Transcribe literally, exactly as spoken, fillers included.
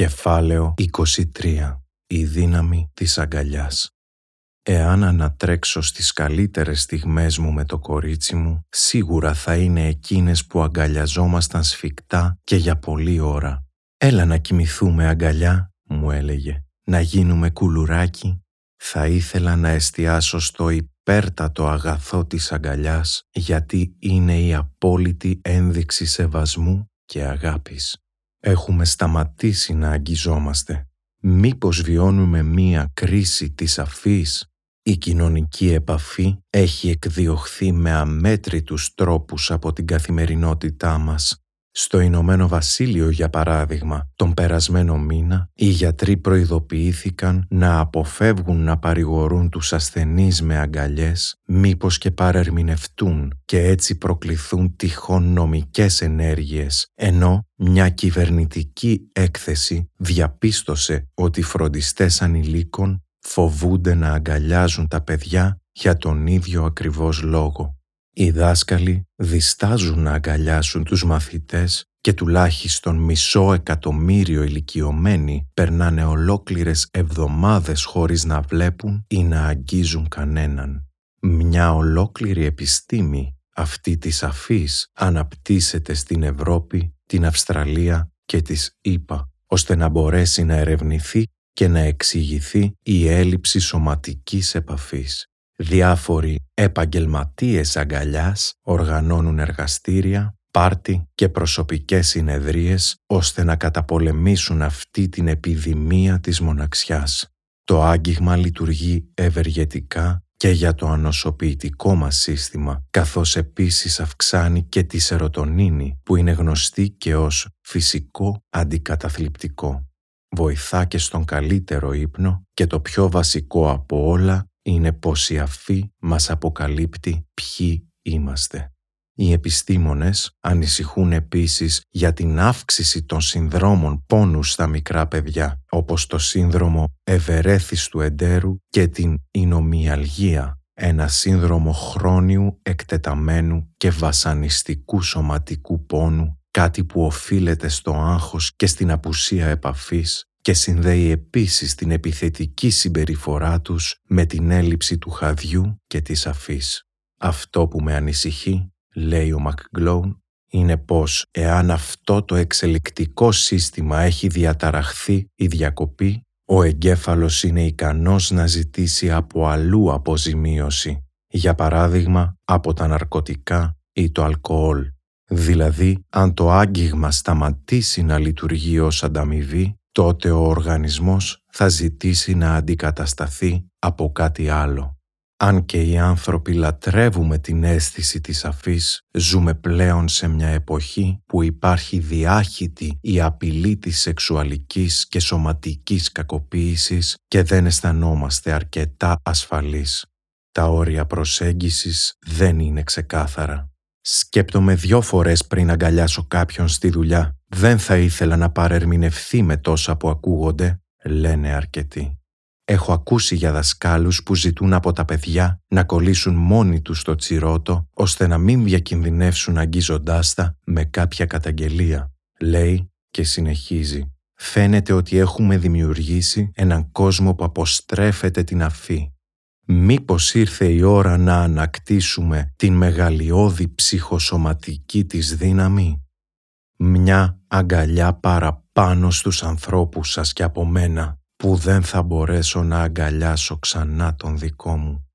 Κεφάλαιο είκοσι τρία. Η δύναμη της αγκαλιάς. Εάν ανατρέξω στις καλύτερες στιγμές μου με το κορίτσι μου, σίγουρα θα είναι εκείνες που αγκαλιαζόμασταν σφιχτά και για πολλή ώρα. «Έλα να κοιμηθούμε αγκαλιά», μου έλεγε, «να γίνουμε κουλουράκι». Θα ήθελα να εστιάσω στο υπέρτατο αγαθό της αγκαλιάς, γιατί είναι η απόλυτη ένδειξη σεβασμού και αγάπης. Έχουμε σταματήσει να αγγιζόμαστε. Μήπως βιώνουμε μία κρίση της αφής? Η κοινωνική επαφή έχει εκδιωχθεί με αμέτρητους τρόπους από την καθημερινότητά μας. Στο Ηνωμένο Βασίλειο, για παράδειγμα, τον περασμένο μήνα, οι γιατροί προειδοποιήθηκαν να αποφεύγουν να παρηγορούν τους ασθενείς με αγκαλιές, μήπως και παρερμηνευτούν και έτσι προκληθούν τυχόν νομικές ενέργειες, ενώ μια κυβερνητική έκθεση διαπίστωσε ότι φροντιστές ανηλίκων φοβούνται να αγκαλιάζουν τα παιδιά για τον ίδιο ακριβώς λόγο. Οι δάσκαλοι διστάζουν να αγκαλιάσουν τους μαθητές και τουλάχιστον μισό εκατομμύριο ηλικιωμένοι περνάνε ολόκληρες εβδομάδες χωρίς να βλέπουν ή να αγγίζουν κανέναν. Μια ολόκληρη επιστήμη, αυτή της αφής, αναπτύσσεται στην Ευρώπη, την Αυστραλία και τις ΗΠΑ, ώστε να μπορέσει να ερευνηθεί και να εξηγηθεί η έλλειψη σωματικής επαφής. Διάφοροι επαγγελματίες αγκαλιάς οργανώνουν εργαστήρια, πάρτι και προσωπικές συνεδρίες ώστε να καταπολεμήσουν αυτή την επιδημία της μοναξιάς. Το άγγιγμα λειτουργεί ευεργετικά και για το ανοσοποιητικό μας σύστημα, καθώς επίσης αυξάνει και τη σερωτονίνη που είναι γνωστή και ως φυσικό αντικαταθλιπτικό. Βοηθά και στον καλύτερο ύπνο και το πιο βασικό από όλα είναι πως η αφή μας αποκαλύπτει ποιοι είμαστε. Οι επιστήμονες ανησυχούν επίσης για την αύξηση των συνδρόμων πόνου στα μικρά παιδιά, όπως το σύνδρομο ευερέθιστου εντέρου και την ινομιαλγία, ένα σύνδρομο χρόνιου, εκτεταμένου και βασανιστικού σωματικού πόνου, κάτι που οφείλεται στο άγχος και στην απουσία επαφής, και συνδέει επίσης την επιθετική συμπεριφορά τους με την έλλειψη του χαδιού και της αφής. «Αυτό που με ανησυχεί», λέει ο Μακγκλόουν, «είναι πως εάν αυτό το εξελικτικό σύστημα έχει διαταραχθεί ή διακοπεί, ο εγκέφαλος είναι ικανός να ζητήσει από αλλού αποζημίωση, για παράδειγμα από τα ναρκωτικά ή το αλκοόλ. Δηλαδή, αν το άγγιγμα σταματήσει να λειτουργεί ως ανταμοιβή, τότε ο οργανισμός θα ζητήσει να αντικατασταθεί από κάτι άλλο. Αν και οι άνθρωποι λατρεύουμε την αίσθηση της αφής, ζούμε πλέον σε μια εποχή που υπάρχει διάχυτη η απειλή της σεξουαλικής και σωματικής κακοποίησης και δεν αισθανόμαστε αρκετά ασφαλείς. Τα όρια προσέγγισης δεν είναι ξεκάθαρα. Σκέπτομαι δυο φορές πριν αγκαλιάσω κάποιον στη δουλειά. Δεν θα ήθελα να παρερμηνευθεί με τόσα που ακούγονται», λένε αρκετοί. «Έχω ακούσει για δασκάλους που ζητούν από τα παιδιά να κολλήσουν μόνοι τους στο τσιρότο ώστε να μην διακινδυνεύσουν αγγίζοντάς τα με κάποια καταγγελία», λέει και συνεχίζει. «Φαίνεται ότι έχουμε δημιουργήσει έναν κόσμο που αποστρέφεται την αφή. Μήπως ήρθε η ώρα να ανακτήσουμε την μεγαλειώδη ψυχοσωματική της δύναμη? Μια αγκαλιά παραπάνω στους ανθρώπους σας και από μένα, που δεν θα μπορέσω να αγκαλιάσω ξανά τον δικό μου».